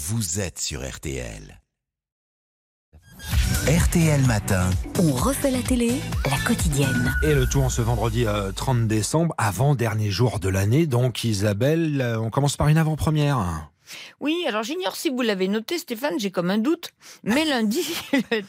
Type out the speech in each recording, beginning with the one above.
vous êtes sur RTL. RTL Matin. On refait la télé, la quotidienne. Et le tout en ce vendredi 30 décembre, avant dernier jour de l'année. Donc Isabelle, on commence par une avant-première. Oui, alors j'ignore si vous l'avez noté, Stéphane, j'ai comme un doute, mais lundi,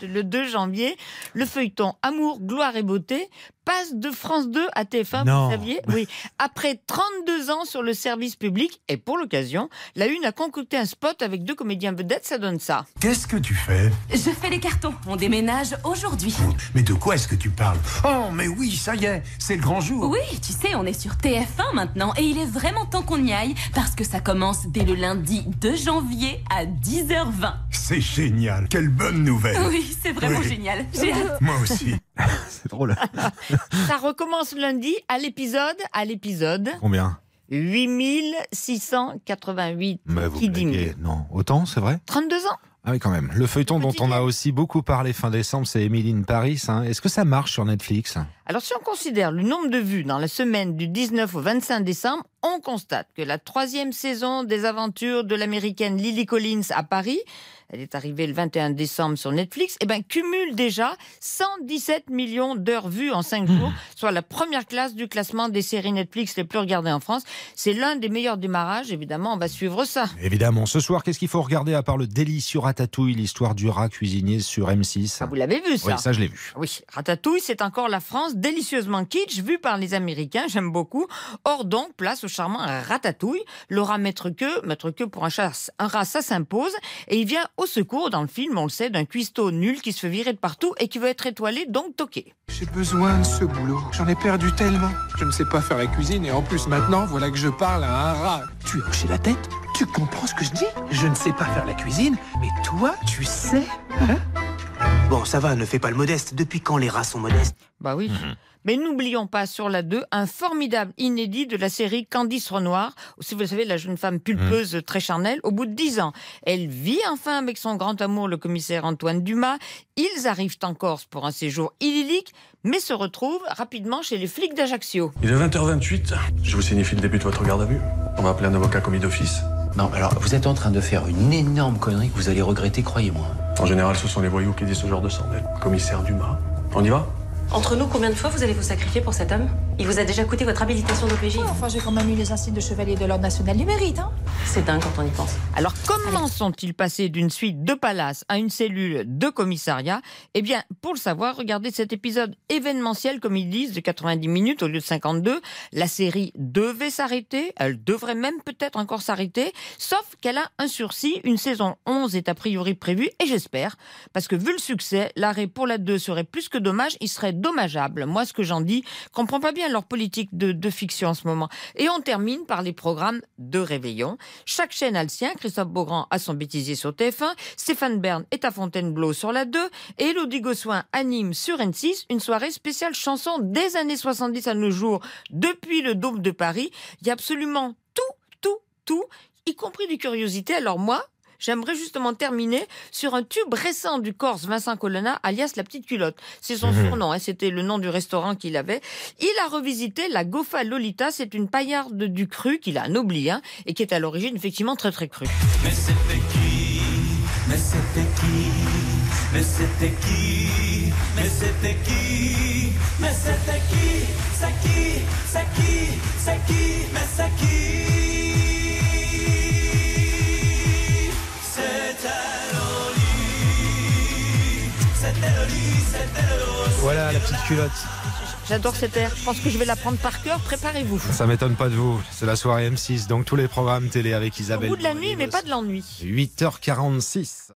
le 2 janvier, le feuilleton Amour, Gloire et Beauté passe de France 2 à TF1, non. Vous saviez ? Oui. Après 32 ans sur le service public, et pour l'occasion, la Une a concocté un spot avec deux comédiens vedettes, ça donne ça. Qu'est-ce que tu fais ? Je fais les cartons, on déménage aujourd'hui. Mais de quoi est-ce que tu parles ? Oh, mais oui, ça y est, c'est le grand jour. Oui, tu sais, on est sur TF1 maintenant, et il est vraiment temps qu'on y aille, parce que ça commence dès le lundi 2 janvier à 10h20. C'est génial, quelle bonne nouvelle. Oui, c'est vraiment génial, j'ai hâte. Moi aussi. C'est drôle. Ça recommence lundi à l'épisode... Combien ? 8688. Mais vous blaguez, non. Autant, c'est vrai ? 32 ans. Ah oui, quand même. Le feuilleton dont on a aussi beaucoup parlé fin décembre, c'est Emily in Paris. Hein. Est-ce que ça marche sur Netflix ? Alors, si on considère le nombre de vues dans la semaine du 19 au 25 décembre, on constate que la 3e saison des aventures de l'américaine Lily Collins à Paris, elle est arrivée le 21 décembre sur Netflix, et ben, cumule déjà 117 millions d'heures vues en 5 jours, soit la première classe du classement des séries Netflix les plus regardées en France. C'est l'un des meilleurs démarrages, évidemment, on va suivre ça. Évidemment, ce soir, qu'est-ce qu'il faut regarder à part le délit sur Ratatouille, l'histoire du rat cuisinier sur M6 ? Ah, vous l'avez vu, ça ? Oui, ça, je l'ai vu. Oui, Ratatouille, c'est encore la France délicieusement kitsch, vue par les Américains, j'aime beaucoup. Or donc, place au charmant Ratatouille, le rat maître queue pour un rat, ça s'impose, et il vient au secours, dans le film, on le sait, d'un cuistot nul qui se fait virer de partout et qui veut être étoilé, donc toqué. J'ai besoin de ce boulot, j'en ai perdu tellement. Je ne sais pas faire la cuisine et en plus maintenant, voilà que je parle à un rat. Tu as hoché la tête ? Tu comprends ce que je dis ? Je ne sais pas faire la cuisine, mais toi, tu sais, hein ? Bon, ça va, ne fais pas le modeste. Depuis quand les rats sont modestes ? Bah oui. Mais n'oublions pas sur la 2 un formidable inédit de la série Candice Renoir, si vous le savez, la jeune femme pulpeuse très charnelle, au bout de 10 ans. Elle vit enfin avec son grand amour, le commissaire Antoine Dumas. Ils arrivent en Corse pour un séjour idyllique, mais se retrouvent rapidement chez les flics d'Ajaccio. Il est 20h28, je vous signifie le début de votre garde à vue. On va appeler un avocat commis d'office. Non, alors vous êtes en train de faire une énorme connerie que vous allez regretter, croyez-moi. En général, ce sont les voyous qui disent ce genre de sandales. Commissaire Dumas, on y va ? Entre nous, combien de fois vous allez vous sacrifier pour cet homme ? Il vous a déjà coûté votre habilitation d'OPJ. Oh, enfin, j'ai quand même eu les insignes de chevalier de l'ordre national du mérite. Hein. C'est dingue quand on y pense. Alors, comment sont-ils passés d'une suite de palace à une cellule de commissariat ? Eh bien, pour le savoir, regardez cet épisode événementiel, comme ils disent, de 90 minutes au lieu de 52. La série devait s'arrêter, elle devrait même peut-être encore s'arrêter, sauf qu'elle a un sursis. Une saison 11 est a priori prévue, et j'espère, parce que vu le succès, l'arrêt pour la 2 serait plus que dommage, il serait dommageable. Moi, ce que j'en dis, comprends pas bien leur politique de fiction en ce moment. Et on termine par les programmes de réveillon. Chaque chaîne a le sien. Christophe Beaugrand a son bêtisier sur TF1, Stéphane Bern est à Fontainebleau sur la 2 et Élodie Gossuin anime sur N6 une soirée spéciale chanson des années 70 à nos jours, depuis le Dôme de Paris. Il y a absolument tout, y compris des curiosités. Alors moi, j'aimerais justement terminer sur un tube récent du Corse Vincent Colonna, alias La Petite Culotte. C'est son surnom, hein, c'était le nom du restaurant qu'il avait. Il a revisité la Gofa Lolita, c'est une paillarde du cru qu'il a anoblie, hein, et qui est à l'origine effectivement très très crue. Mais c'était qui ? Mais c'était qui ? Mais c'était qui ? Mais c'était qui ? Mais c'était qui ? C'est qui ? C'est qui ? C'est qui ? Mais c'est qui ? Voilà La Petite Culotte. J'adore cet air, je pense que je vais l'apprendre par cœur, préparez-vous. Ça m'étonne pas de vous, c'est la soirée M6, donc tous les programmes télé avec Isabelle. Au bout de la nuit, mais pas de l'ennui. 8h46.